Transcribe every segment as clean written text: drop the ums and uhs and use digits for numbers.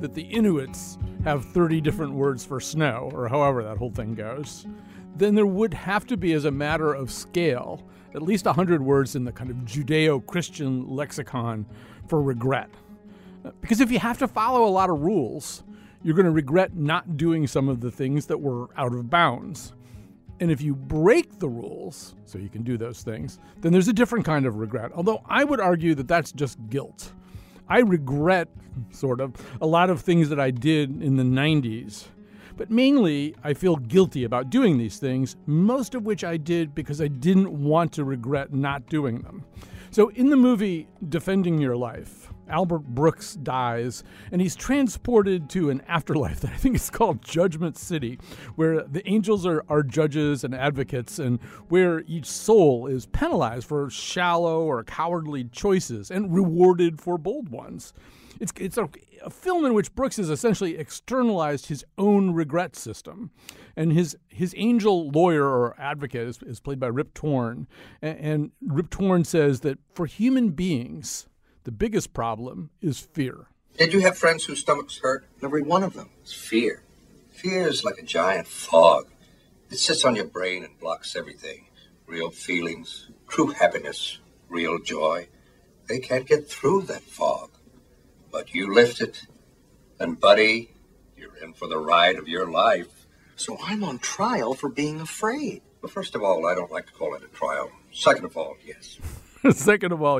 that the Inuits have 30 different words for snow, or however that whole thing goes, then there would have to be, as a matter of scale, at least 100 words in the kind of Judeo-Christian lexicon for regret. Because if you have to follow a lot of rules, you're going to regret not doing some of the things that were out of bounds. And if you break the rules, so you can do those things, then there's a different kind of regret. Although I would argue that that's just guilt. I regret, sort of, a lot of things that I did in the 90s. But mainly, I feel guilty about doing these things, most of which I did because I didn't want to regret not doing them. So in the movie Defending Your Life, Albert Brooks dies, and he's transported to an afterlife that I think is called Judgment City, where the angels are judges and advocates, and where each soul is penalized for shallow or cowardly choices and rewarded for bold ones. It's a film in which Brooks has essentially externalized his own regret system. And his angel lawyer or advocate is played by Rip Torn. And Rip Torn says that for human beings, the biggest problem is fear. Did you have friends whose stomachs hurt? Every one of them is fear. Fear is like a giant fog. It sits on your brain and blocks everything. Real feelings, true happiness, real joy. They can't get through that fog. But you lift it, and buddy, you're in for the ride of your life. So I'm on trial for being afraid. Well, first of all, I don't like to call it a trial. Second of all,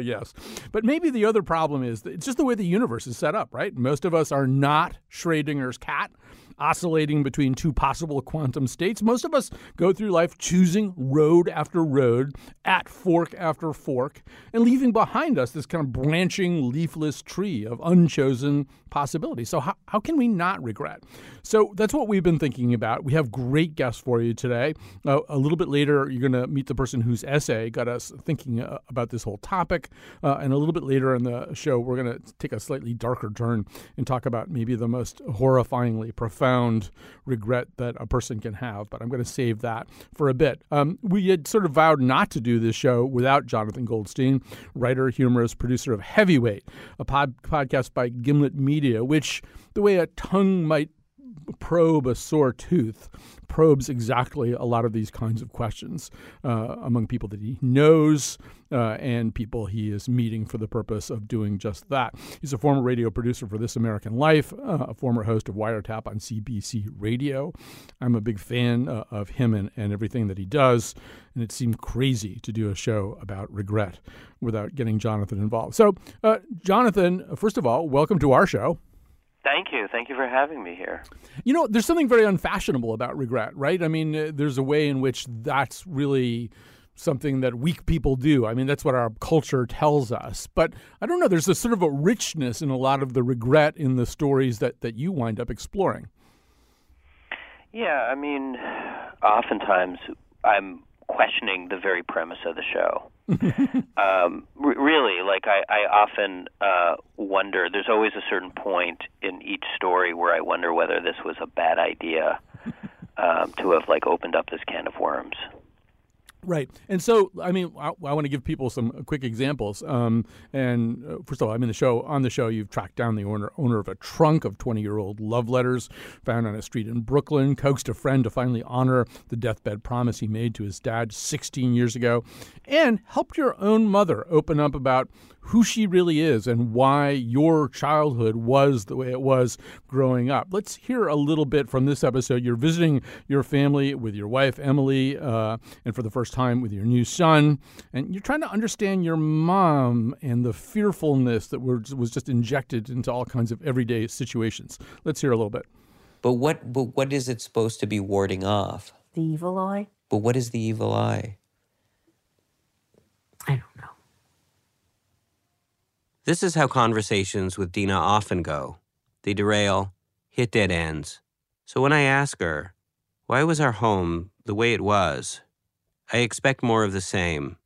yes. But maybe the other problem is that it's just the way the universe is set up, right? Most of us are not Schrödinger's cat, oscillating between two possible quantum states. Most of us go through life choosing road after road, at fork after fork, and leaving behind us this kind of branching, leafless tree of unchosen possibilities. So how can we not regret? So that's what we've been thinking about. We have great guests for you today. A little bit later, you're going to meet the person whose essay got us thinking about this whole topic. And a little bit later in the show, we're going to take a slightly darker turn and talk about maybe the most horrifyingly profound regret that a person can have, but I'm going to save that for a bit. We had sort of vowed not to do this show without Jonathan Goldstein, writer, humorist, producer of Heavyweight, a podcast by Gimlet Media, which, the way a tongue might probe a sore tooth, probes exactly a lot of these kinds of questions among people that he knows and people he is meeting for the purpose of doing just that. He's a former radio producer for This American Life, a former host of Wiretap on CBC Radio. I'm a big fan of him and everything that he does, and it seemed crazy to do a show about regret without getting Jonathan involved. So, Jonathan, first of all, welcome to our show. Thank you. Thank you for having me here. You know, there's something very unfashionable about regret, right? I mean, there's a way in which that's really something that weak people do. I mean, that's what our culture tells us. But I don't know, there's a sort of a richness in a lot of the regret in the stories that you wind up exploring. Yeah, I mean, oftentimes I'm questioning the very premise of the show. Really, like I often wonder, there's always a certain point in each story where I wonder whether this was a bad idea to have like opened up this can of worms. Right. And so, I mean, I want to give people some quick examples. And first of all, I mean, on the show, you've tracked down the owner of a trunk of 20-year-old love letters found on a street in Brooklyn, coaxed a friend to finally honor the deathbed promise he made to his dad 16 years ago, and helped your own mother open up about who she really is and why your childhood was the way it was growing up. Let's hear a little bit from this episode. You're visiting your family with your wife, Emily, and for the first time with your new son, and you're trying to understand your mom and the fearfulness that was just injected into all kinds of everyday situations. Let's hear a little bit. But what is it supposed to be warding off? The evil eye. But what is the evil eye? I don't know. This is how conversations with Dina often go. They derail, hit dead ends. So when I ask her, why was our home the way it was, I expect more of the same.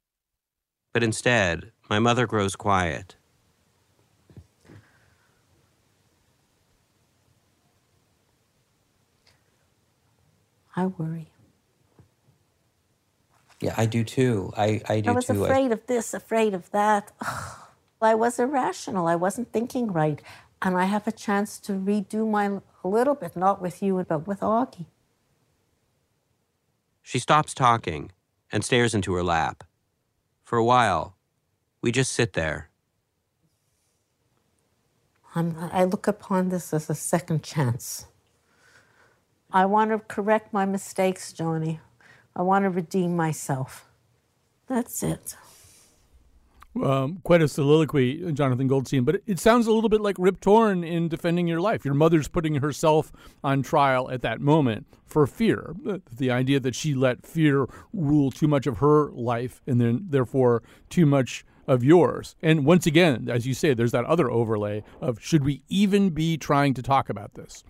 But instead, my mother grows quiet. I worry. Yeah, I do too. I do too. I was afraid of this, afraid of that. Oh, I was irrational. I wasn't thinking right. And I have a chance to redo mine a little bit, not with you, but with Augie. She stops talking and stares into her lap. For a while, we just sit there. I look upon this as a second chance. I want to correct my mistakes, Johnny. I want to redeem myself. That's it. Quite a soliloquy, Jonathan Goldstein, but it sounds a little bit like Rip Torn in Defending Your Life. Your mother's putting herself on trial at that moment for fear. The idea that she let fear rule too much of her life and then, therefore, too much of yours. And once again, as you say, there's that other overlay of should we even be trying to talk about this?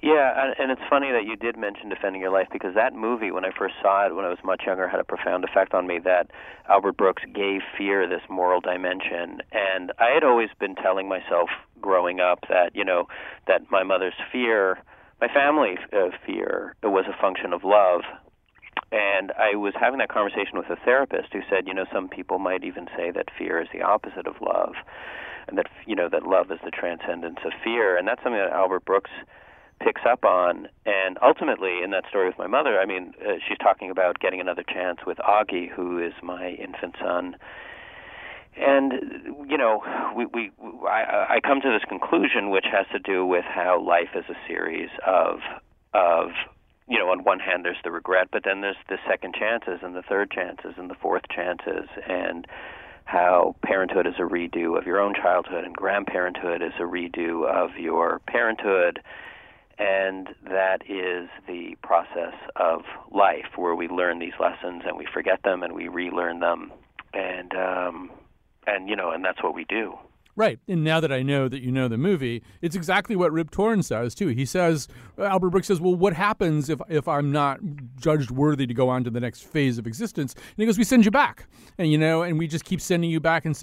Yeah, and it's funny that you did mention Defending Your Life, because that movie, when I first saw it when I was much younger, had a profound effect on me, that Albert Brooks gave fear this moral dimension. And I had always been telling myself growing up that, you know, that my mother's fear, my family's fear, it was a function of love. And I was having that conversation with a therapist who said, you know, some people might even say that fear is the opposite of love, and that, you know, that love is the transcendence of fear. And that's something that Albert Brooks picks up on, and ultimately in that story with my mother, I mean, she's talking about getting another chance with Augie, who is my infant son, and, you know, I come to this conclusion, which has to do with how life is a series of, you know, on one hand there's the regret, but then there's the second chances and the third chances and the fourth chances, and how parenthood is a redo of your own childhood, and grandparenthood is a redo of your parenthood. And that is the process of life, where we learn these lessons and we forget them and we relearn them. And you know, and that's what we do. Right. And now that I know that you know the movie, it's exactly what Rip Torn says, too. He says, Albert Brooks says, well, what happens if I'm not judged worthy to go on to the next phase of existence? And he goes, we send you back. And, you know, and we just keep sending you back, and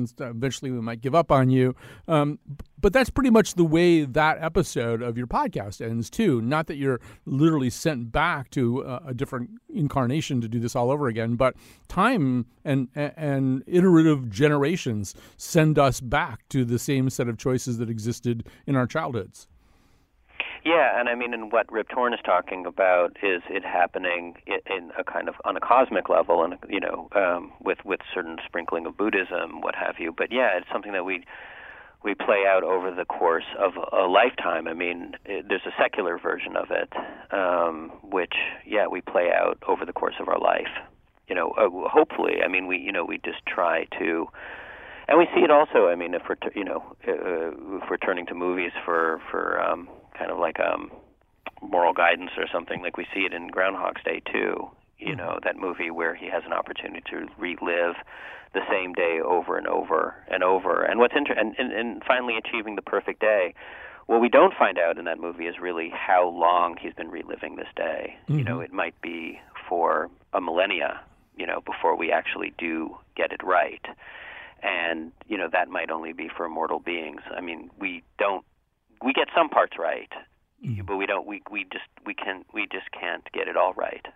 eventually we might give up on you. But that's pretty much the way that episode of your podcast ends, too. Not that you're literally sent back to a different incarnation to do this all over again, but time and iterative generations send us back to the same set of choices that existed in our childhoods. Yeah, and I mean, and what Rip Torn is talking about is it happening in a kind of on a cosmic level, and, you know, with certain sprinkling of Buddhism, what have you. But yeah, it's something that we play out over the course of a lifetime. I mean, there's a secular version of it, which, yeah, we play out over the course of our life. You know, hopefully, I mean, we just try to, and we see it also. I mean, if we're, you know, if we're turning to movies for kind of like moral guidance or something, like we see it in Groundhog's Day too. You know, that movie where he has an opportunity to relive the same day over and over and over. And what's interesting, and finally achieving the perfect day. What we don't find out in that movie is really how long he's been reliving this day. Mm-hmm. You know, it might be for a millennia, you know, before we actually do get it right. And, you know, that might only be for mortal beings. I mean, we get some parts right, mm-hmm. but we just can't get it all right.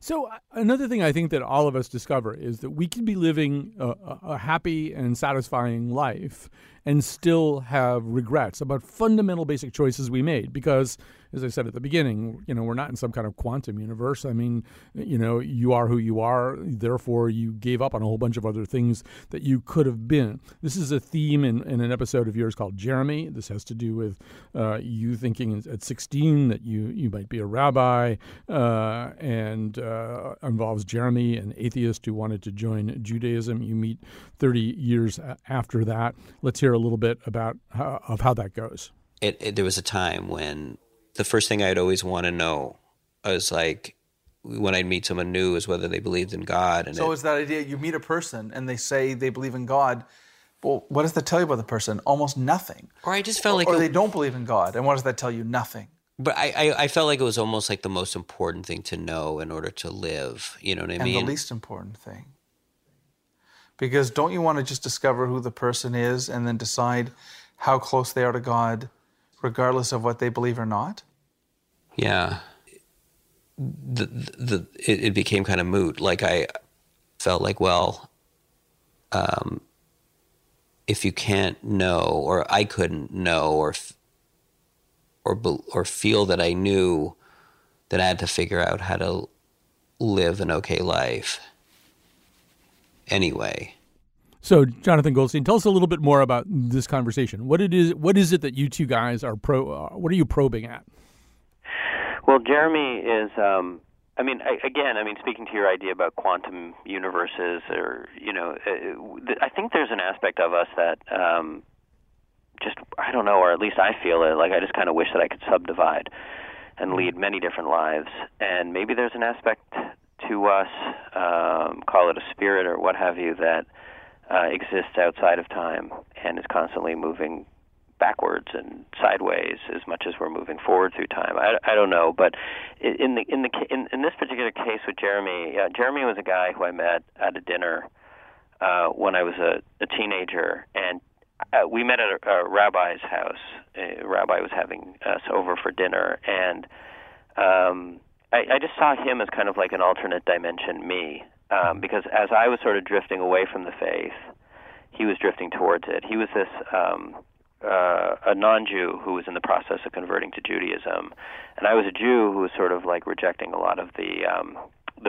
So another thing I think that all of us discover is that we can be living a happy and satisfying life and still have regrets about fundamental basic choices we made. Because, as I said at the beginning, you know, we're not in some kind of quantum universe. I mean, you know, you are who you are, therefore you gave up on a whole bunch of other things that you could have been. This is a theme in an episode of yours called Jeremy. This has to do with you thinking at 16 that you might be a rabbi, and involves Jeremy, an atheist who wanted to join Judaism. You meet 30 years after that. Let's hear a little bit about how that goes. There was a time when the first thing I'd always want to know, I was like, when I'd meet someone new, is whether they believed in God. And so it's that idea, you meet a person and they say they believe in God. Well, what does that tell you about the person? Almost nothing. Or I just felt like... Or they don't believe in God. And what does that tell you? Nothing. But I felt like it was almost like the most important thing to know in order to live. You know what I mean? And the least important thing. Because don't you want to just discover who the person is and then decide how close they are to God, regardless of what they believe or not? Yeah. It became kind of moot. Like, I felt like, well... if you can't know, or I couldn't know, or feel that I knew, that I had to figure out how to live an okay life anyway. So, Jonathan Goldstein, tell us a little bit more about this conversation. What is it that you two guys are what are you probing at? Well, Jeremy is, speaking to your idea about quantum universes, or, you know, I think there's an aspect of us that I don't know, or at least I feel it, like I just kind of wish that I could subdivide and lead many different lives. And maybe there's an aspect to us, call it a spirit or what have you, that exists outside of time and is constantly moving backwards and sideways as much as we're moving forward through time. I don't know, but in this particular case with Jeremy, Jeremy was a guy who I met at a dinner when I was a teenager, and we met at a rabbi's house. A rabbi was having us over for dinner, and I just saw him as kind of like an alternate dimension me, because as I was sort of drifting away from the faith, he was drifting towards it. He was this... a non-Jew who was in the process of converting to Judaism, and I was a Jew who was sort of like rejecting a lot of the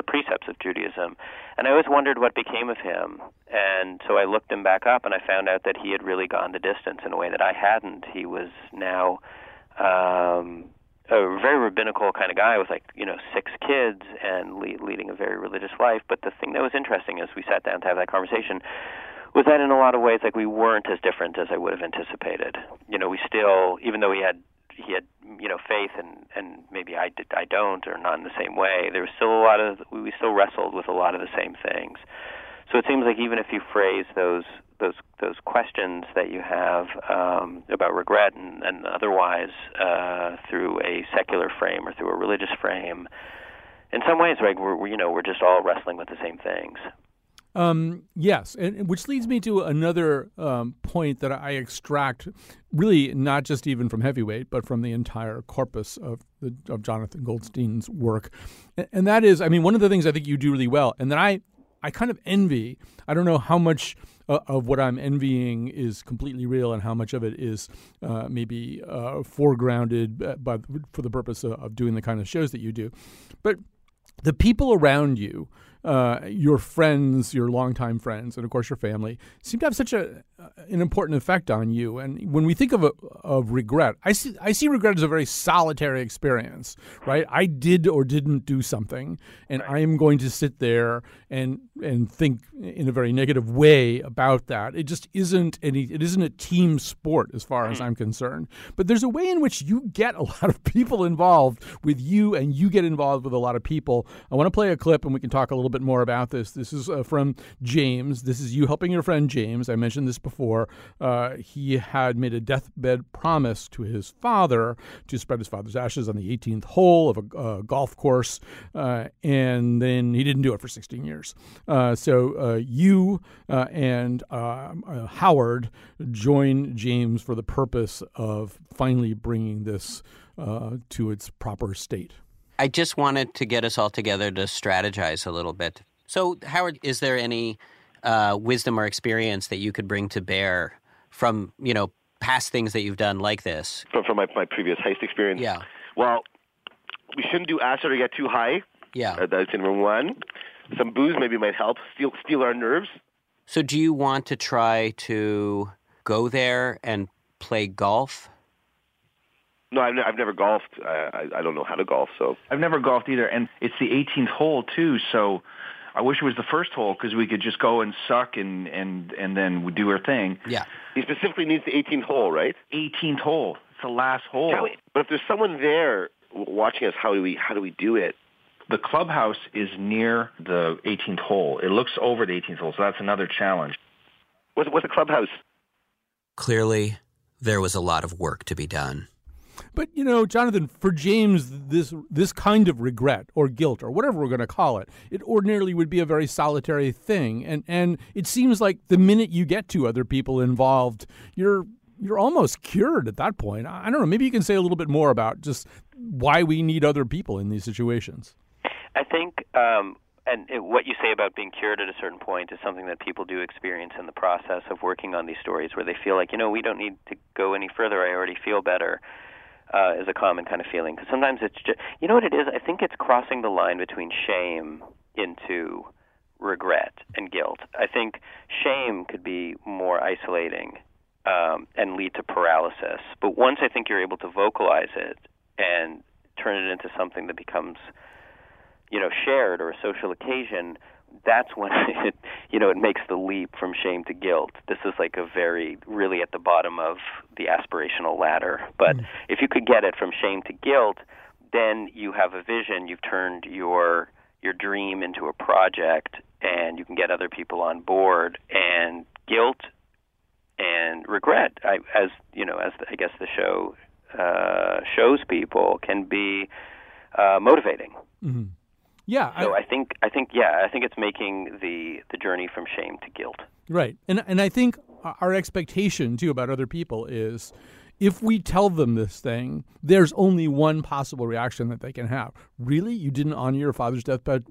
precepts of Judaism, and I always wondered what became of him. And so I looked him back up, and I found out that he had really gone the distance in a way that I hadn't. He was now a very rabbinical kind of guy with, like, you know, 6 kids and leading a very religious life. But the thing that was interesting as we sat down to have that conversation was that in a lot of ways, like, we weren't as different as I would have anticipated. You know, we still, even though he had you know, faith, and maybe I don't, or not in the same way, there was still we still wrestled with a lot of the same things. So it seems like even if you phrase those questions that you have about regret and otherwise through a secular frame or through a religious frame, in some ways, like, we're just all wrestling with the same things. Yes, and which leads me to another point that I extract, really not just even from Heavyweight, but from the entire corpus of Jonathan Goldstein's work. And that is, I mean, one of the things I think you do really well, and that I kind of envy. I don't know how much of what I'm envying is completely real and how much of it is maybe foregrounded for the purpose of doing the kind of shows that you do. But the people around you, your friends, your longtime friends, and of course your family, seem to have such an important effect on you. And when we think of regret, I see regret as a very solitary experience, right? I did or didn't do something, and right. I am going to sit there and think in a very negative way about that. It just isn't it isn't a team sport as far as I'm concerned. But there's a way in which you get a lot of people involved with you, and you get involved with a lot of people. I want to play a clip, and we can talk a little bit more about this. This is from James. This is you helping your friend James. I mentioned this before. He had made a deathbed promise to his father to spread his father's ashes on the 18th hole of a golf course, and then he didn't do it for 16 years. So you and Howard join James for the purpose of finally bringing this to its proper state. I just wanted to get us all together to strategize a little bit. So, Howard, is there any wisdom or experience that you could bring to bear from, you know, past things that you've done like this? From my previous heist experience? Yeah. Well, we shouldn't do ash or get too high. Yeah. That's number one. Some booze maybe might help steel our nerves. So do you want to try to go there and play golf? No, I've never golfed. I don't know how to golf, so... I've never golfed either, and it's the 18th hole, too, so I wish it was the first hole, because we could just go and suck and then we do our thing. Yeah. He specifically needs the 18th hole, right? 18th hole. It's the last hole. Yeah, but if there's someone there watching us, how do we do it? The clubhouse is near the 18th hole. It looks over the 18th hole, so that's another challenge. What's the clubhouse? Clearly, there was a lot of work to be done. But, you know, Jonathan, for James, this kind of regret or guilt or whatever we're going to call it, it ordinarily would be a very solitary thing. And it seems like the minute you get to other people involved, you're almost cured at that point. I don't know. Maybe you can say a little bit more about just why we need other people in these situations. I think what you say about being cured at a certain point is something that people do experience in the process of working on these stories, where they feel like, you know, we don't need to go any further. I already feel better. Is a common kind of feeling. Because sometimes it's just, you know what it is? I think it's crossing the line between shame into regret and guilt. I think shame could be more isolating and lead to paralysis. But once I think you're able to vocalize it and turn it into something that becomes, you know, shared or a social occasion, that's when it, you know, it makes the leap from shame to guilt. This is like really at the bottom of the aspirational ladder. But if you could get it from shame to guilt, then you have a vision. You've turned your dream into a project, and you can get other people on board. And guilt and regret, I guess the show shows people, can be motivating. Mm-hmm. Yeah. So I think it's making the journey from shame to guilt. Right. And I think our expectation, too, about other people is if we tell them this thing, there's only one possible reaction that they can have. Really? You didn't honor your father's deathbed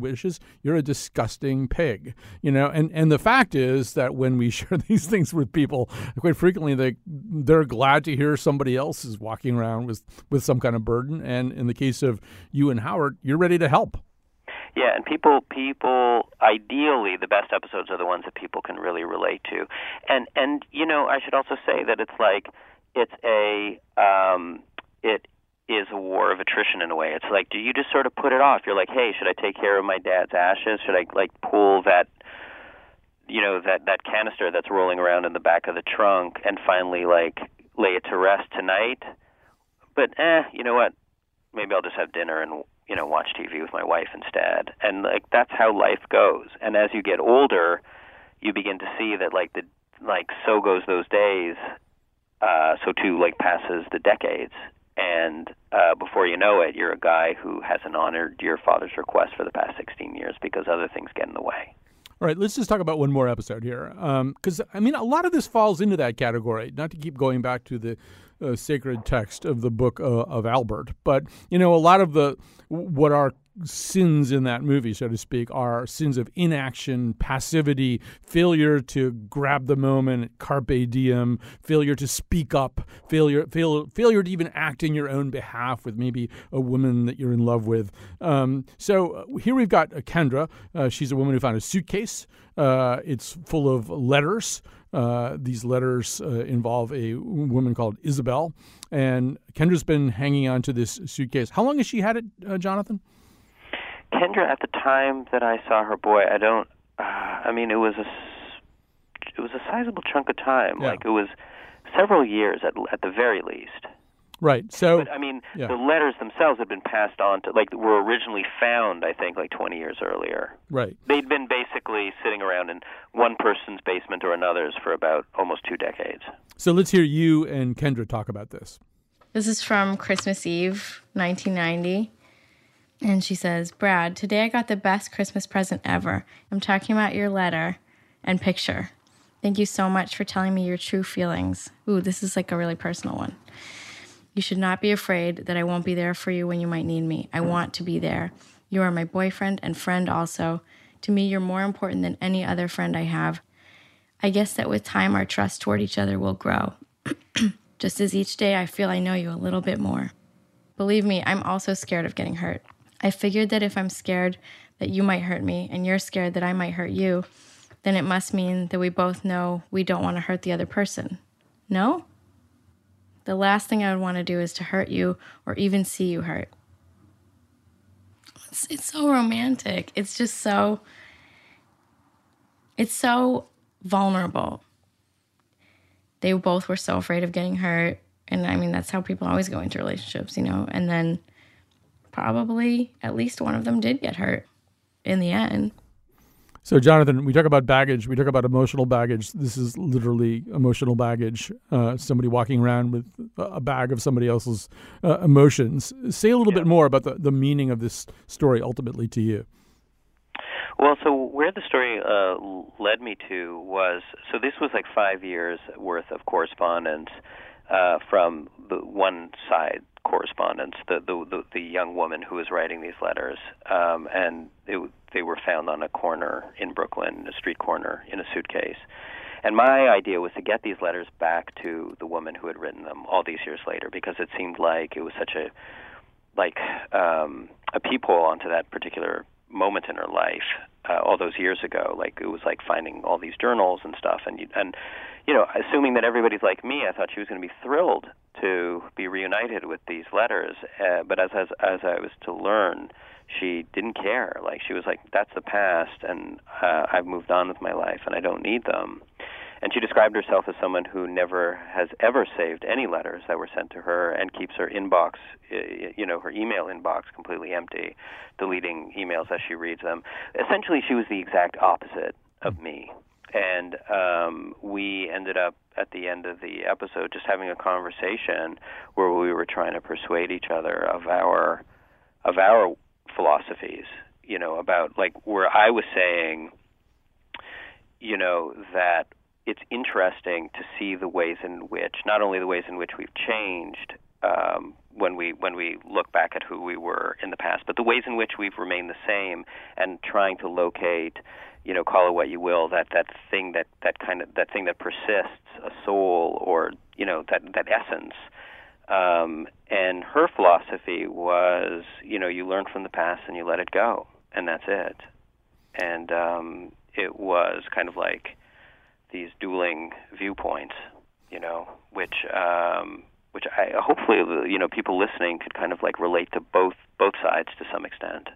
wishes? You're a disgusting pig. You know, and the fact is that when we share these things with people, quite frequently they're glad to hear somebody else is walking around with some kind of burden. And in the case of you and Howard, you're ready to help. Yeah, and people ideally, the best episodes are the ones that people can really relate to. And you know, I should also say that it's like it is a war of attrition in a way. It's like, do you just sort of put it off? You're like, hey, should I take care of my dad's ashes? Should I like pull that, you know, that canister that's rolling around in the back of the trunk and finally like lay it to rest tonight? But you know what? Maybe I'll just have dinner and, you know, watch TV with my wife instead. And like that's how life goes. And as you get older, you begin to see that so goes those days, so too like passes the decades. And before you know it, you're a guy who hasn't honored your father's request for the past 16 years because other things get in the way. All right, let's just talk about one more episode here. Because, a lot of this falls into that category, not to keep going back to the sacred text of the book of Albert. But, you know, a lot of what our sins in that movie, so to speak, are sins of inaction, passivity, failure to grab the moment, carpe diem, failure to speak up, failure to even act in your own behalf with maybe a woman that you're in love with. So here we've got Kendra. She's a woman who found a suitcase. It's full of letters. These letters involve a woman called Isabel, and Kendra's been hanging on to this suitcase. How long has she had it, Jonathan? Kendra, at the time that I saw her, boy, it was a sizable chunk of time. Yeah. Like it was several years at the very least. Right. So, but, The letters themselves had been passed on to, were originally found, I think, 20 years earlier. Right. They'd been basically sitting around in one person's basement or another's for about almost 2 decades. So let's hear you and Kendra talk about this. This is from Christmas Eve, 1990. And she says, Brad, today I got the best Christmas present ever. I'm talking about your letter and picture. Thank you so much for telling me your true feelings. Ooh, this is a really personal one. You should not be afraid that I won't be there for you when you might need me. I want to be there. You are my boyfriend and friend also. To me, you're more important than any other friend I have. I guess that with time, our trust toward each other will grow. Just as each day, I feel I know you a little bit more. Believe me, I'm also scared of getting hurt. I figured that if I'm scared that you might hurt me and you're scared that I might hurt you, then it must mean that we both know we don't want to hurt the other person. No? The last thing I would want to do is to hurt you or even see you hurt. It's so romantic. It's just so, it's so vulnerable. They both were so afraid of getting hurt. And that's how people always go into relationships, you know. And then probably at least one of them did get hurt in the end. So, Jonathan, we talk about baggage. We talk about emotional baggage. This is literally emotional baggage, somebody walking around with a bag of somebody else's emotions. Say a little bit more about the meaning of this story ultimately to you. Well, so where the story led me to was, so this was like 5 years worth of correspondence from the one side correspondence, the young woman who was writing these letters, and they were found on a corner in Brooklyn, a street corner, in a suitcase. And my idea was to get these letters back to the woman who had written them all these years later, because it seemed like it was such a a peephole onto that particular moment in her life all those years ago. Like, it was like finding all these journals and stuff, and you know, assuming that everybody's like me, I thought she was going to be thrilled to be reunited with these letters, but as I was to learn, she didn't care. Like, she was like, that's the past, and I've moved on with my life, and I don't need them. And she described herself as someone who never has ever saved any letters that were sent to her, and keeps her inbox, you know, her email inbox completely empty, deleting emails as she reads them. Essentially, she was the exact opposite of me. And we ended up at the end of the episode just having a conversation where we were trying to persuade each other of our philosophies, you know, about, like, where I was saying, you know, that it's interesting to see the ways in which, not only the ways in which we've changed when we look back at who we were in the past, but the ways in which we've remained the same, and trying to locate, you know, call it what you will, that thing that persists, a soul, or, you know, that essence. And her philosophy was, you know, you learn from the past and you let it go, and that's it. And it was kind of like these dueling viewpoints, you know, which I hopefully, you know, people listening could kind of like relate to both sides to some extent.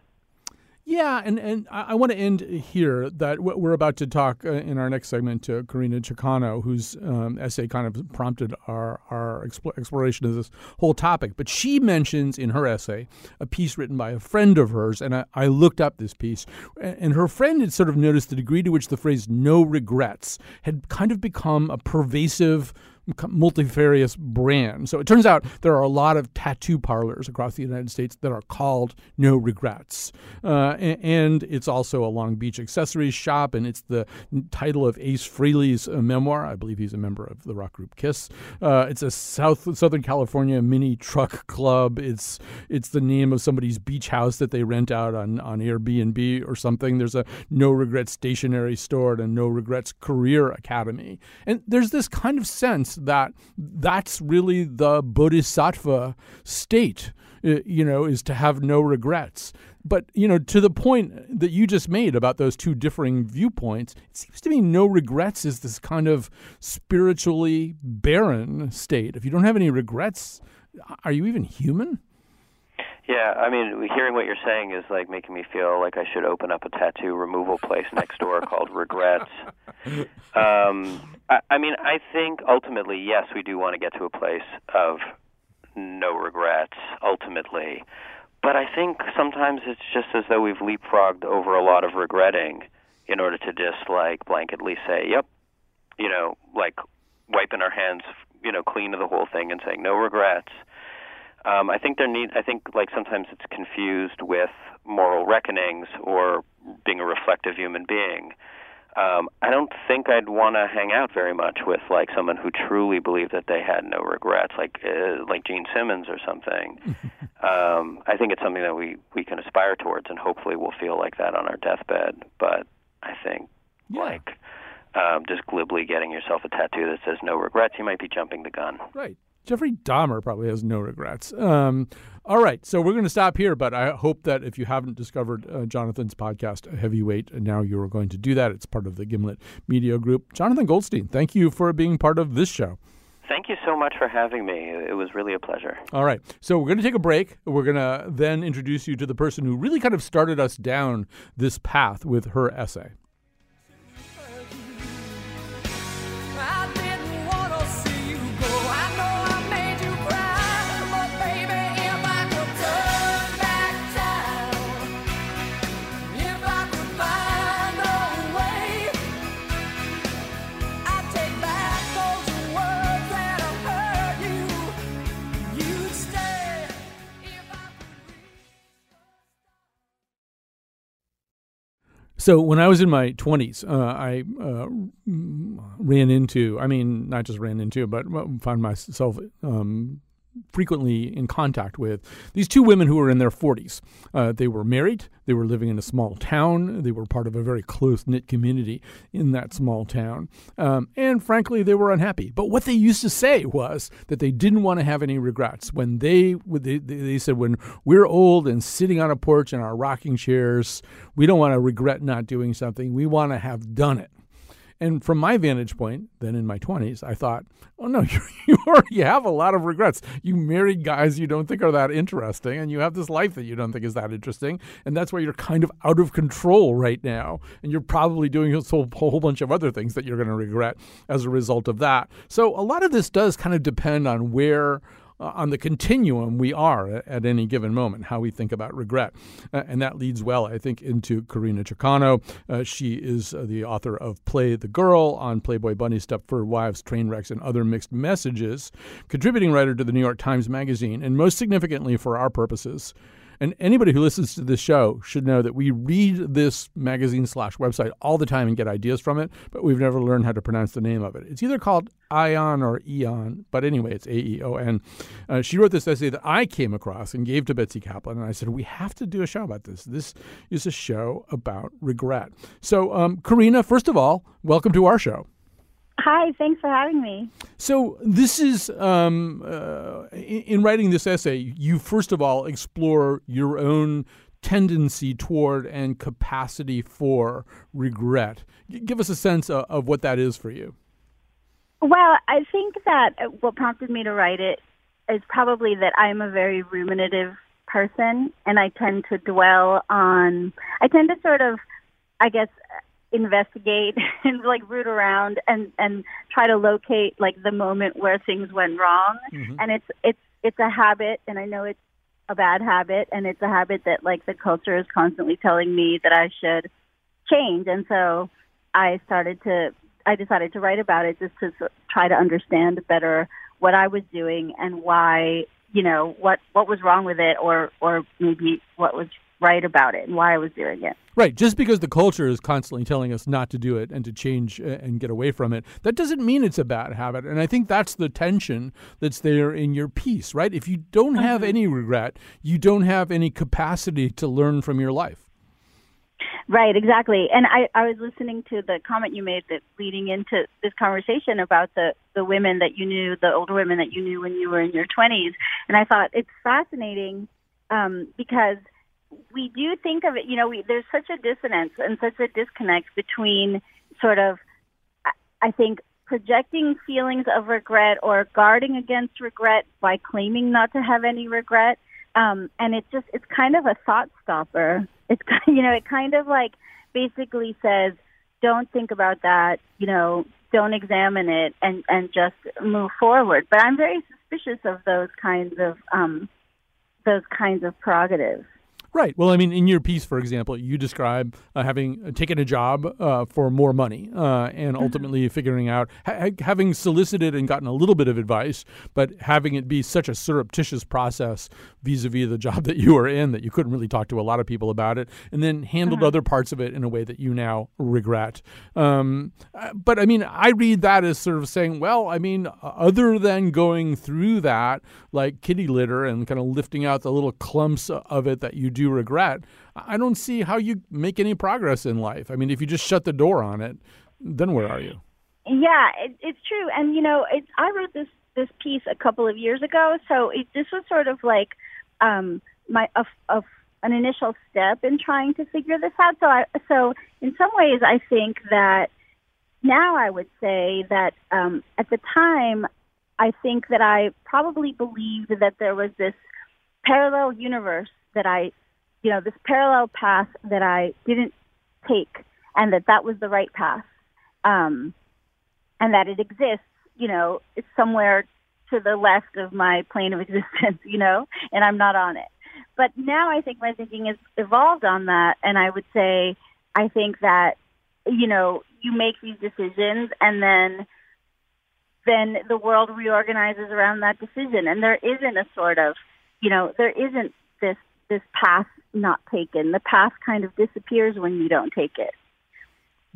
Yeah, and I want to end here that we're about to talk in our next segment to Karina Chicano, whose essay kind of prompted our exploration of this whole topic. But she mentions in her essay a piece written by a friend of hers, and I looked up this piece, and her friend had sort of noticed the degree to which the phrase "no regrets" had kind of become a pervasive, multifarious brand. So it turns out there are a lot of tattoo parlors across the United States that are called No Regrets. And it's also a Long Beach accessories shop, and it's the title of Ace Frehley's memoir. I believe he's a member of the rock group Kiss. It's a Southern California mini truck club. It's the name of somebody's beach house that they rent out on Airbnb or something. There's a No Regrets stationery store and a No Regrets career academy. And there's this kind of sense that that's really the bodhisattva state, you know, is to have no regrets. But, you know, to the point that you just made about those two differing viewpoints, it seems to me no regrets is this kind of spiritually barren state. If you don't have any regrets, are you even human? Yeah, I mean, hearing what you're saying is like making me feel like I should open up a tattoo removal place next door called Regrets. I mean, I think ultimately, yes, we do want to get to a place of no regrets, ultimately. But I think sometimes it's just as though we've leapfrogged over a lot of regretting in order to just like blanketly say, yep, you know, like wiping our hands, you know, clean of the whole thing and saying no regrets. I think like sometimes it's confused with moral reckonings or being a reflective human being. I don't think I'd want to hang out very much with like someone who truly believed that they had no regrets, like Gene Simmons or something. I think it's something that we can aspire towards, and hopefully we'll feel like that on our deathbed. But I think just glibly getting yourself a tattoo that says no regrets, you might be jumping the gun. Right. Jeffrey Dahmer probably has no regrets. All right, so we're going to stop here, but I hope that if you haven't discovered Jonathan's podcast, Heavyweight, now you're going to do that. It's part of the Gimlet Media Group. Jonathan Goldstein, thank you for being part of this show. Thank you so much for having me. It was really a pleasure. All right. So we're going to take a break. We're going to then introduce you to the person who really kind of started us down this path with her essay. So when I was in my 20s, I ran into, I mean, not just ran into, but found myself frequently in contact with these two women who were in their 40s. They were married. They were living in a small town. They were part of a very close-knit community in that small town. And frankly, they were unhappy. But what they used to say was that they didn't want to have any regrets. When they said, when we're old and sitting on a porch in our rocking chairs, we don't want to regret not doing something. We want to have done it. And from my vantage point, then in my 20s, I thought, oh, no, you already have a lot of regrets. You married guys you don't think are that interesting, and you have this life that you don't think is that interesting, and that's why you're kind of out of control right now, and you're probably doing a whole bunch of other things that you're going to regret as a result of that. So a lot of this does kind of depend on where on the continuum we are at any given moment, how we think about regret. And that leads well, I think, into Karina Chicano. She is the author of Play the Girl on Playboy Bunny, Stepford Wives, Trainwrecks, and Other Mixed Messages, contributing writer to the New York Times Magazine, and most significantly for our purposes. And anybody who listens to this show should know that we read this magazine/website all the time and get ideas from it, but we've never learned how to pronounce the name of it. It's either called Aeon or Aeon, but anyway, it's A-E-O-N. She wrote this essay that I came across and gave to Betsy Kaplan, and I said, we have to do a show about this. This is a show about regret. So, Karina, first of all, welcome to our show. Hi, thanks for having me. So this is, in writing this essay, you first of all explore your own tendency toward and capacity for regret. Give us a sense of what that is for you. Well, I think that what prompted me to write it is probably that I'm a very ruminative person, and I tend to dwell on, I tend to sort of, I guess, investigate and like root around and try to locate like the moment where things went wrong. Mm-hmm. And it's a habit, and I know it's a bad habit, and it's a habit that like the culture is constantly telling me that I should change. And so I decided to write about it just to try to understand better what I was doing and why, you know, what was wrong with it, or maybe what was right about it and why I was doing it. Right. Just because the culture is constantly telling us not to do it and to change and get away from it, that doesn't mean it's a bad habit. And I think that's the tension that's there in your piece, right? If you don't have any regret, you don't have any capacity to learn from your life. Right, exactly. And I was listening to the comment you made that leading into this conversation about the women that you knew, the older women that you knew when you were in your 20s. And I thought it's fascinating because we do think of it, you know, there's such a dissonance and such a disconnect between sort of, I think, projecting feelings of regret or guarding against regret by claiming not to have any regret. And it's kind of a thought stopper. It's, you know, it kind of like basically says, don't think about that, you know, don't examine it and just move forward. But I'm very suspicious of those kinds of prerogatives. Right. Well, I mean, in your piece, for example, you describe having taken a job for more money and ultimately figuring out, having solicited and gotten a little bit of advice, but having it be such a surreptitious process vis-a-vis the job that you were in that you couldn't really talk to a lot of people about it, and then handled other parts of it in a way that you now regret. But I mean, I read that as sort of saying, well, I mean, other than going through that like kitty litter and kind of lifting out the little clumps of it that you do regret, I don't see how you make any progress in life. I mean, if you just shut the door on it, then where are you? Yeah, it's true. And, you know, I wrote this piece a couple of years ago, so this was sort of like an initial step in trying to figure this out. So in some ways, I think that now I would say that at the time, I think that I probably believed that there was this parallel universe that I, you know, this parallel path that I didn't take, and that was the right path, and that it exists, you know, it's somewhere to the left of my plane of existence, you know, and I'm not on it. But now I think my thinking has evolved on that, and I would say I think that, you know, you make these decisions, and then the world reorganizes around that decision, and there isn't a sort of, you know, there isn't this this path not taken. The path kind of disappears when you don't take it.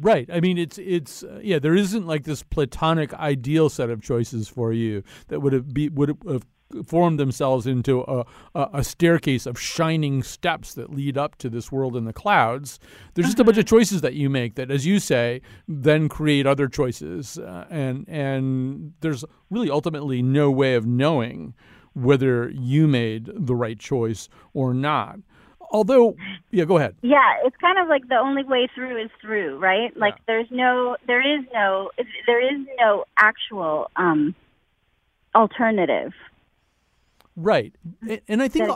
Right. I mean, it's there isn't like this platonic ideal set of choices for you that would have formed themselves into a staircase of shining steps that lead up to this world in the clouds. There's just a bunch of choices that you make that, as you say, then create other choices. And there's really ultimately no way of knowing whether you made the right choice or not. Although, yeah, go ahead. Yeah, it's kind of like the only way through is through, right? Like there is no actual alternative. Right. And I think,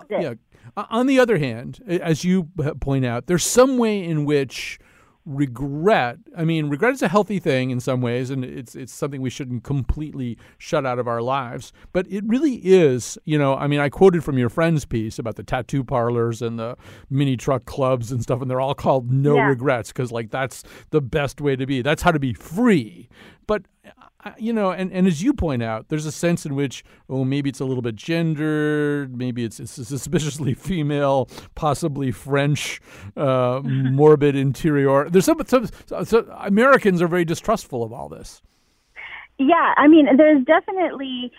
on the other hand, as you point out, there's some way in which regret is a healthy thing in some ways, and it's something we shouldn't completely shut out of our lives. But it really is, I quoted from your friend's piece about the tattoo parlors and the mini truck clubs and stuff, and they're all called no regrets because, like, that's the best way to be. That's how to be free. But, and as you point out, there's a sense in which, maybe it's a little bit gendered, maybe it's suspiciously female, possibly French, morbid interior. There's some Americans are very distrustful of all this. Yeah, I mean, there's definitely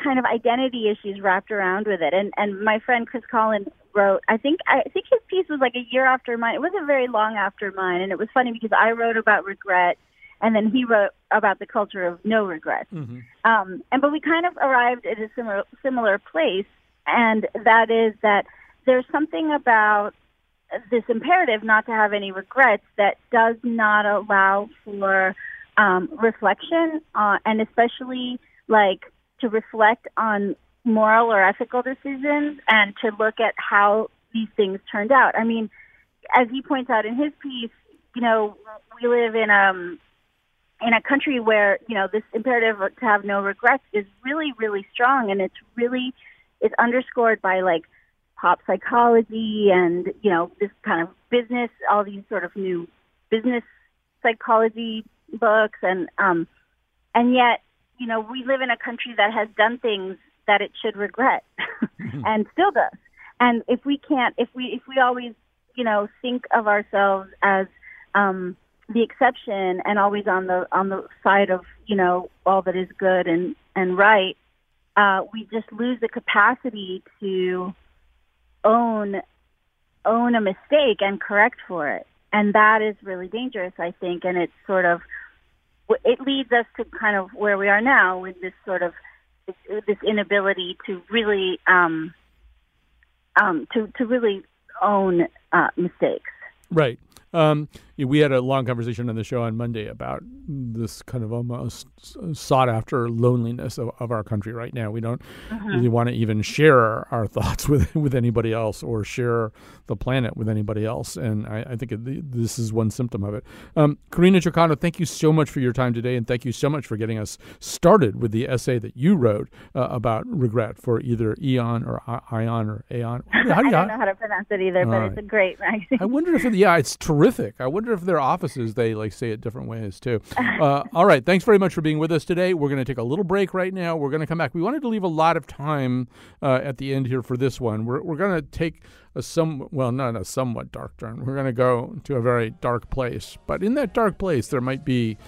kind of identity issues wrapped around with it. And my friend Chris Collin wrote, I think his piece was like a year after mine. It wasn't very long after mine, and it was funny because I wrote about regret. And then he wrote about the culture of no regret. Mm-hmm. But we kind of arrived at a similar place, and that is that there's something about this imperative not to have any regrets that does not allow for reflection, and especially like to reflect on moral or ethical decisions and to look at how these things turned out. I mean, as he points out in his piece, we live in a country where, this imperative to have no regrets is really, really strong. And it's underscored by like pop psychology and, this kind of business, all these sort of new business psychology books. And yet, we live in a country that has done things that it should regret and still does. And if we always, think of ourselves as, the exception and always on the side of, all that is good and right, we just lose the capacity to own a mistake and correct for it. And that is really dangerous, I think. And it's sort of, it leads us to kind of where we are now with this sort of, this inability to really, to really own mistakes. Right. We had a long conversation on the show on Monday about this kind of almost sought-after loneliness of our country right now. We don't really want to even share our thoughts with anybody else or share the planet with anybody else, and I think this is one symptom of it. Karina Chicano, thank you so much for your time today, and thank you so much for getting us started with the essay that you wrote about regret for either Aeon or Ion or Aeon. I don't know how to pronounce it either, but it's a great magazine. I wonder if it's terrific. I wonder if their offices, they like say it different ways too. All right. Thanks very much for being with us today. We're going to take a little break right now. We're going to come back. We wanted to leave a lot of time at the end here for this one. We're going to take a somewhat dark turn. We're going to go to a very dark place. But in that dark place, there might be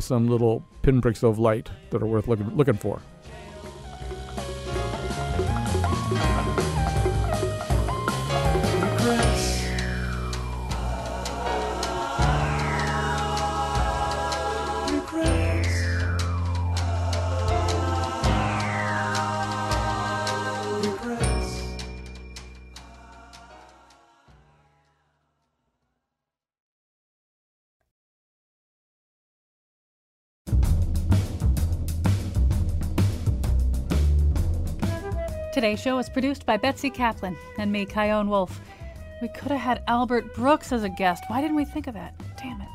some little pinpricks of light that are worth looking for. Today's show is produced by Betsy Kaplan and me, Kyone Wolfe. We could have had Albert Brooks as a guest. Why didn't we think of that? Damn it.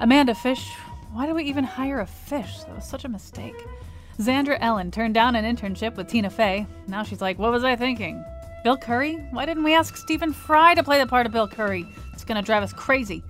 Amanda Fish. Why did we even hire a fish? That was such a mistake. Xandra Ellen turned down an internship with Tina Fey. Now she's like, what was I thinking? Bill Curry? Why didn't we ask Stephen Fry to play the part of Bill Curry? It's going to drive us crazy.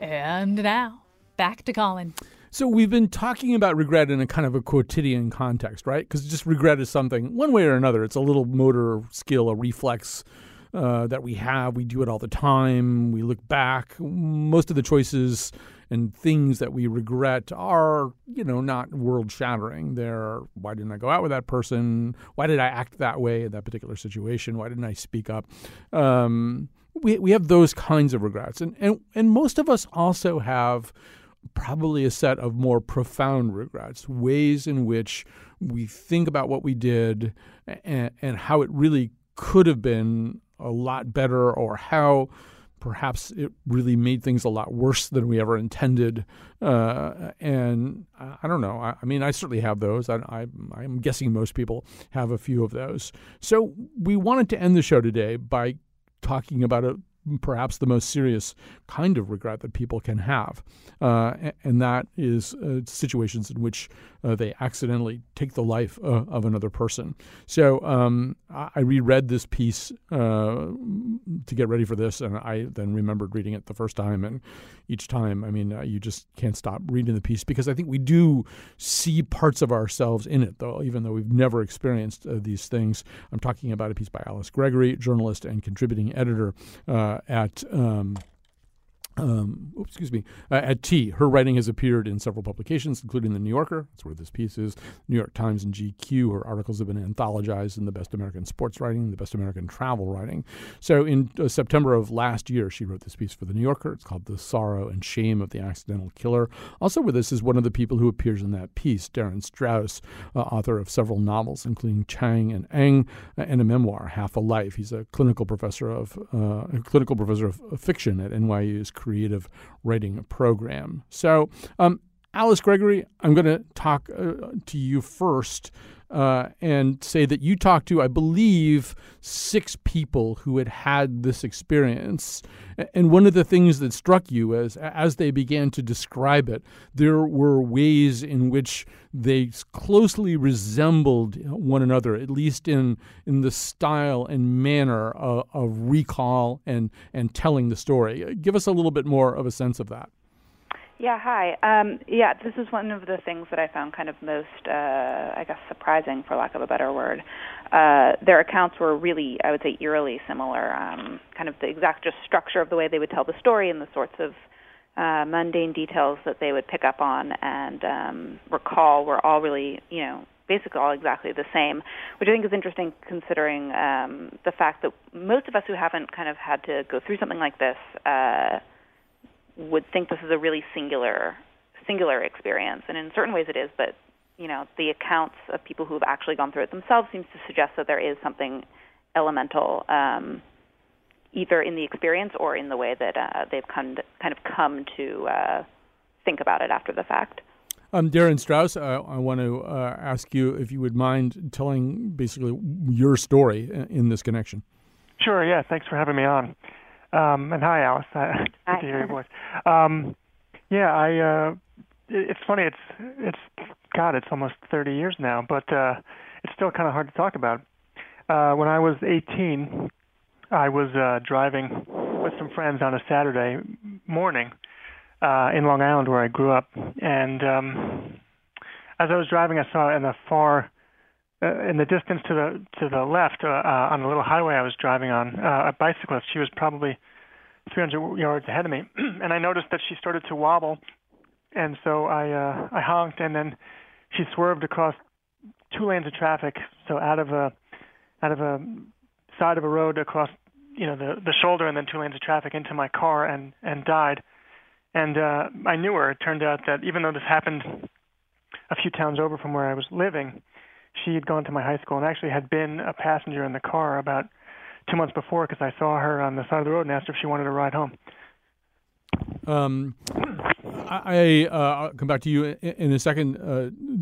And now, back to Colin. So we've been talking about regret in a kind of a quotidian context, right? Because just regret is something, one way or another, it's a little motor skill, a reflex that we have. We do it all the time. We look back. Most of the choices and things that we regret are, you know, not world-shattering. They're, why didn't I go out with that person? Why did I act that way in that particular situation? Why didn't I speak up? We have those kinds of regrets. And most of us also have probably a set of more profound regrets, ways in which we think about what we did and how it really could have been a lot better, or how perhaps it really made things a lot worse than we ever intended. And I don't know. I mean, I certainly have those. I'm guessing most people have a few of those. So we wanted to end the show today by talking about perhaps the most serious kind of regret that people can have. And that is situations in which they accidentally take the life of another person. So I reread this piece to get ready for this, and I then remembered reading it the first time. And each time, I mean, you just can't stop reading the piece, because I think we do see parts of ourselves in it, though, even though we've never experienced these things. I'm talking about a piece by Alice Gregory, journalist and contributing editor at T. Her writing has appeared in several publications, including The New Yorker, that's where this piece is, New York Times and GQ. Her articles have been anthologized in The Best American Sports Writing, The Best American Travel Writing. So in September of last year, she wrote this piece for The New Yorker. It's called The Sorrow and Shame of the Accidental Killer. Also with us is one of the people who appears in that piece, Darren Strauss, author of several novels, including Chang and Ang, and a memoir, Half a Life. He's a clinical professor of fiction at NYU's Creative Writing Program. So, Alice Gregory, I'm going to talk to you first and say that you talked to, I believe, 6 people who had had this experience. And one of the things that struck you as they began to describe it, there were ways in which they closely resembled one another, at least in the style and manner of recall and telling the story. Give us a little bit more of a sense of that. Yeah, hi. This is one of the things that I found kind of most, surprising, for lack of a better word. Their accounts were really, I would say, eerily similar, kind of the exact just structure of the way they would tell the story and the sorts of mundane details that they would pick up on and recall were all really, you know, basically all exactly the same, which I think is interesting considering the fact that most of us who haven't kind of had to go through something like this would think this is a really singular experience, and in certain ways it is, but, you know, the accounts of people who have actually gone through it themselves seems to suggest that there is something elemental, either in the experience or in the way that they've come to think about it after the fact. Darren Strauss, I want to ask you if you would mind telling basically your story in this connection. Sure, yeah, thanks for having me on. And hi, Alice. Hi. Good to hear your voice. It's funny. It's almost 30 years now, but it's still kind of hard to talk about. When I was 18, I was driving with some friends on a Saturday morning in Long Island, where I grew up. And as I was driving, I saw in the distance to the left, on the little highway I was driving on, a bicyclist. She was probably 300 yards ahead of me, and I noticed that she started to wobble, and so I honked, and then she swerved across 2 lanes of traffic, so out of a side of a road across, you know, the shoulder, and then 2 lanes of traffic into my car, and died. And I knew her. It turned out that even though this happened a few towns over from where I was living, she had gone to my high school and actually had been a passenger in the car about 2 months before, because I saw her on the side of the road and asked her if she wanted to ride home. I'll come back to you in a second,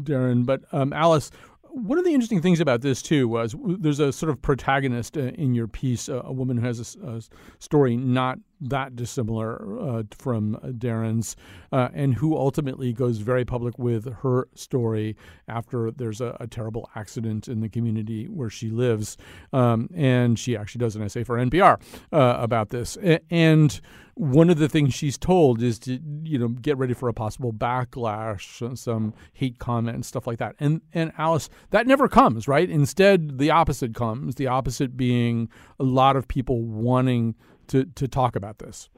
Darren, but Alice, one of the interesting things about this, too, was there's a sort of protagonist in your piece, a woman who has a story not that dissimilar from Darren's, and who ultimately goes very public with her story after there's a terrible accident in the community where she lives. And she actually does an essay for NPR about this. And one of the things she's told is to, you know, get ready for a possible backlash and some hate comment and stuff like that. And Alice, that never comes, right? Instead, the opposite comes, the opposite being a lot of people wanting to talk about this.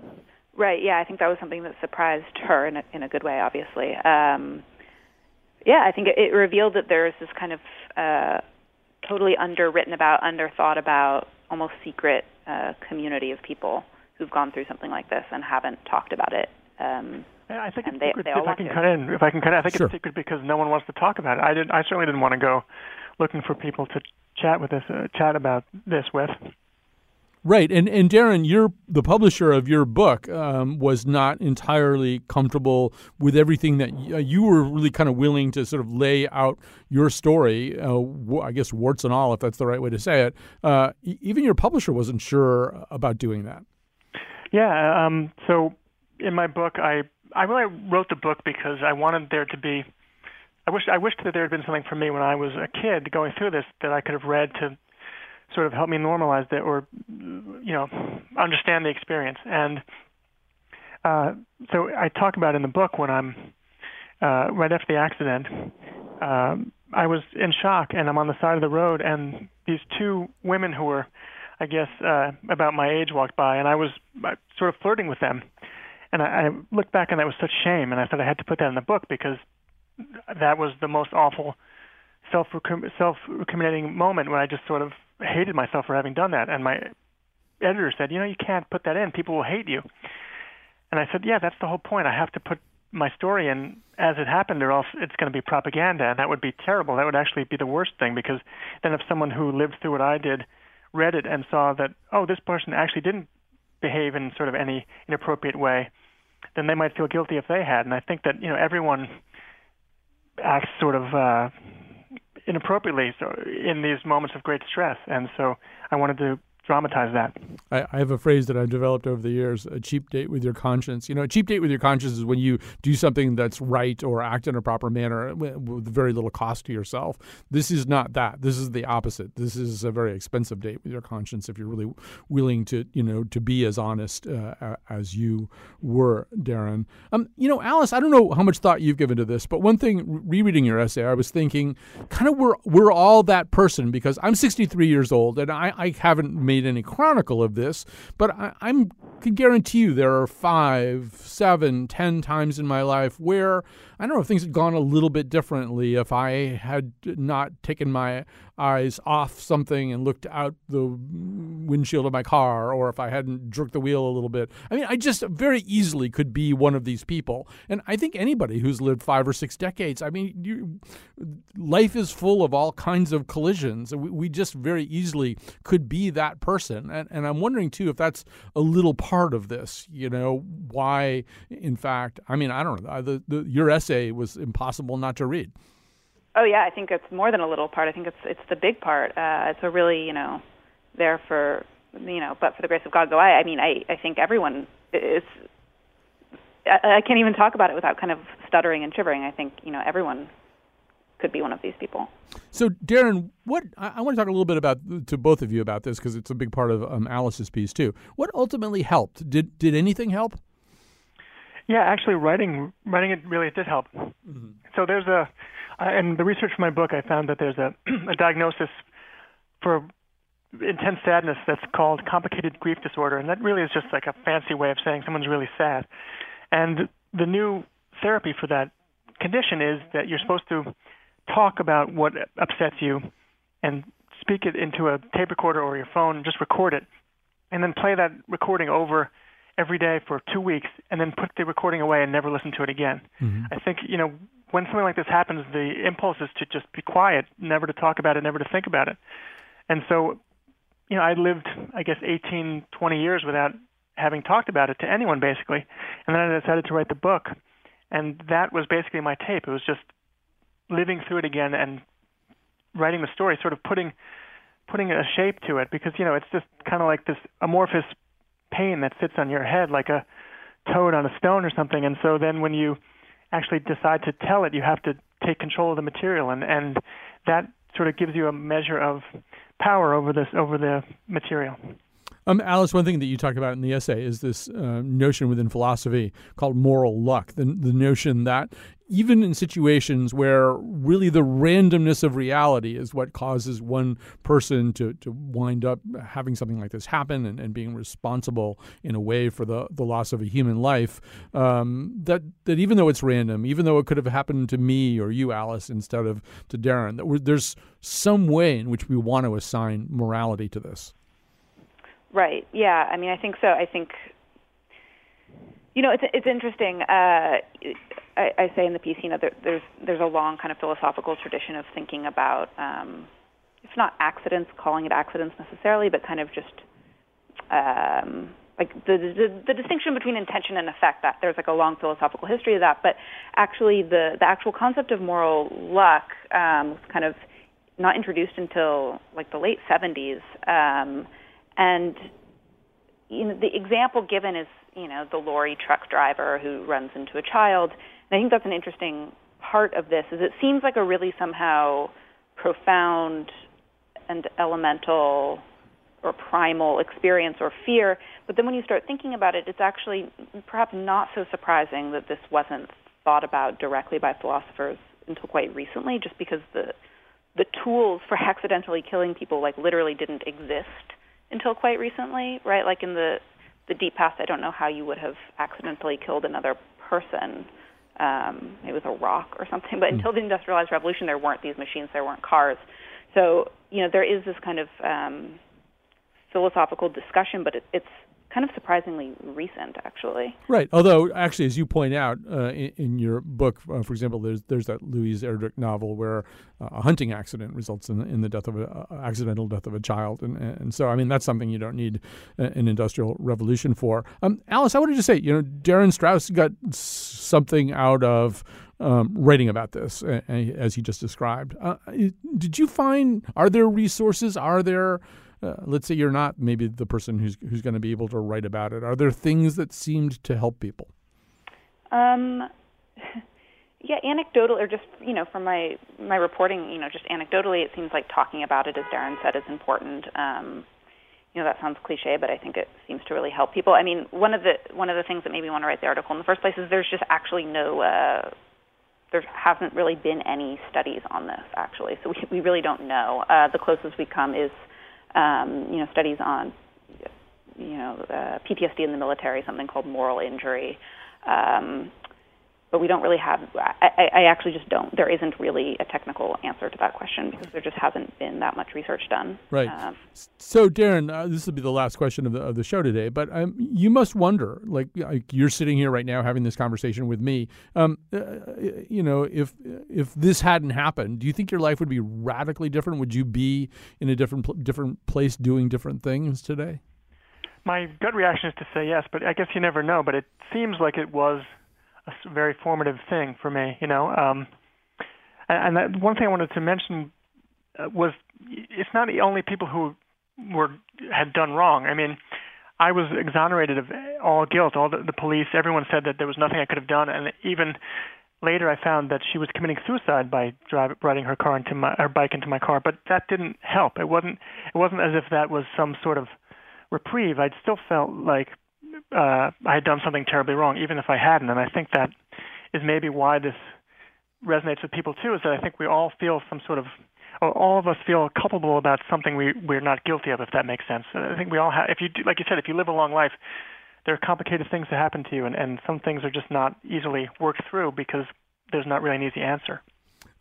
Right, yeah, I think that was something that surprised her in a good way, obviously. Yeah, I think it revealed that there's this kind of totally underwritten about, underthought about, almost secret community of people who've gone through something like this and haven't talked about it. I think it's secret, if I can cut in, I think it's secret because no one wants to talk about it. I certainly didn't want to go looking for people to chat about this with. Right. And Darren, the publisher of your book was not entirely comfortable with everything that you were really kind of willing to sort of lay out your story, I guess warts and all, if that's the right way to say it. Even your publisher wasn't sure about doing that. Yeah. So in my book, I really wrote the book because I wanted there to be – I wished that there had been something for me when I was a kid going through this that I could have read to – sort of helped me normalize it or, you know, understand the experience. And so I talk about in the book when I'm right after the accident, I was in shock and I'm on the side of the road and these two women who were, I guess, about my age walked by and I was sort of flirting with them. And I looked back and that was such shame and I thought I had to put that in the book because that was the most awful self-recriminating moment when I just sort of hated myself for having done that. And my editor said, you know, you can't put that in. People will hate you. And I said, yeah, that's the whole point. I have to put my story in as it happened or else it's going to be propaganda. And that would be terrible. That would actually be the worst thing because then if someone who lived through what I did read it and saw that, oh, this person actually didn't behave in sort of any inappropriate way, then they might feel guilty if they had. And I think that, you know, everyone acts sort of... inappropriately so in these moments of great stress. And so I wanted to dramatize that. I have a phrase that I've developed over the years, a cheap date with your conscience. You know, a cheap date with your conscience is when you do something that's right or act in a proper manner with very little cost to yourself. This is not that. This is the opposite. This is a very expensive date with your conscience if you're really willing to, you know, to be as honest as you were, Darren. You know, Alice, I don't know how much thought you've given to this, but one thing, rereading your essay, I was thinking kind of we're all that person because I'm 63 years old and I haven't made any chronicle of this, but I can guarantee you there are 5, 7, 10 times in my life where, I don't know, if things had gone a little bit differently if I had not taken my eyes off something and looked out the windshield of my car, or if I hadn't jerked the wheel a little bit. I mean, I just very easily could be one of these people. And I think anybody who's lived 5 or 6 decades, I mean, life is full of all kinds of collisions. We just very easily could be that person. And I'm wondering, too, if that's a little part of this, you know, why, in fact, I mean, I don't know, your essay was impossible not to read. Oh, yeah, I think it's more than a little part. I think it's the big part. It's a really, you know, there for, you know, but for the grace of God go I. I mean, I think everyone is, I can't even talk about it without kind of stuttering and shivering. I think, you know, everyone could be one of these people. So, Darren, I want to talk a little bit to both of you about this because it's a big part of Alice's piece, too. What ultimately helped? Did anything help? Yeah, actually, writing it really did help. Mm-hmm. So there's in the research for my book, I found that there's a diagnosis for intense sadness that's called complicated grief disorder, and that really is just like a fancy way of saying someone's really sad. And the new therapy for that condition is that you're supposed to talk about what upsets you and speak it into a tape recorder or your phone, just record it, and then play that recording over every day for 2 weeks and then put the recording away and never listen to it again. Mm-hmm. I think, you know, when something like this happens, the impulse is to just be quiet, never to talk about it, never to think about it. And so, you know, I lived, I guess, 18, 20 years without having talked about it to anyone, basically. And then I decided to write the book. And that was basically my tape. It was just living through it again and writing the story, sort of putting a shape to it because, you know, it's just kind of like this amorphous pain that sits on your head like a toad on a stone or something. And so then when you actually decide to tell it, you have to take control of the material, and that sort of gives you a measure of power over this, over the material. Alice, one thing that you talk about in the essay is this notion within philosophy called moral luck, the notion that even in situations where really the randomness of reality is what causes one person to wind up having something like this happen and being responsible in a way for the loss of a human life, that even though it's random, even though it could have happened to me or you, Alice, instead of to Darren, there's some way in which we want to assign morality to this. Right. Yeah. I mean, I think so. I think, you know, it's interesting. I say in the piece, you know, there's a long kind of philosophical tradition of thinking about, if not accidents, calling it accidents necessarily, but kind of just like the distinction between intention and effect. That there's like a long philosophical history of that. But actually, the actual concept of moral luck was kind of not introduced until like the late 70s. And you know, the example given is, you know, the lorry truck driver who runs into a child. And I think that's an interesting part of this, is it seems like a really somehow profound and elemental or primal experience or fear. But then when you start thinking about it, it's actually perhaps not so surprising that this wasn't thought about directly by philosophers until quite recently, just because the tools for accidentally killing people like literally didn't exist until quite recently, right? Like in the deep past, I don't know how you would have accidentally killed another person. It was a rock or something. But until the Industrialized Revolution, there weren't these machines, there weren't cars. So, you know, there is this kind of philosophical discussion, but it's kind of surprisingly recent, actually. Right. Although, actually, as you point out in your book, for example, there's that Louise Erdrich novel where a hunting accident results in the death of accidental death of a child. And so, I mean, that's something you don't need an industrial revolution for. Alice, I wanted to say, you know, Darren Strauss got something out of writing about this, as he just described. Did you find, are there resources? Are there... let's say you're not maybe the person who's going to be able to write about it. Are there things that seemed to help people? Yeah, anecdotal, or just, you know, from my reporting, you know, just anecdotally, it seems like talking about it, as Darren said, is important. You know, that sounds cliche, but I think it seems to really help people. I mean, one of the things that made me want to write the article in the first place is there's just actually no, there hasn't really been any studies on this, actually. So we really don't know. The closest we come is, you know, studies on, you know, PTSD in the military, something called moral injury. But we don't really have, I actually just don't, there isn't really a technical answer to that question because there just hasn't been that much research done. Right. So, Darren, this will be the last question of the show today, but you must wonder, like you're sitting here right now having this conversation with me, you know, if this hadn't happened, do you think your life would be radically different? Would you be in a different place doing different things today? My gut reaction is to say yes, but I guess you never know, but it seems like it was a very formative thing for me, you know. And that one thing I wanted to mention was it's not only people who had done wrong. I mean, I was exonerated of all guilt. All the police, everyone said that there was nothing I could have done. And even later, I found that she was committing suicide by riding her car into her bike into my car. But that didn't help. It wasn't as if that was some sort of reprieve. I still felt like I had done something terribly wrong, even if I hadn't. And I think that is maybe why this resonates with people, too, is that I think we all feel some sort of, or all of us feel culpable about something we're not guilty of, if that makes sense. I think we all have, if you do, like you said, if you live a long life, there are complicated things that happen to you, and some things are just not easily worked through because there's not really an easy answer.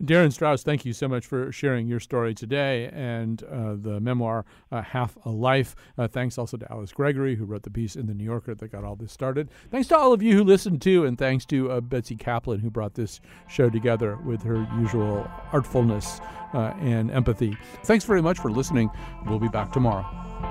Darren Strauss, thank you so much for sharing your story today and the memoir, Half a Life. Thanks also to Alice Gregory, who wrote the piece in The New Yorker that got all this started. Thanks to all of you who listened to, and thanks to Betsy Kaplan, who brought this show together with her usual artfulness and empathy. Thanks very much for listening. We'll be back tomorrow.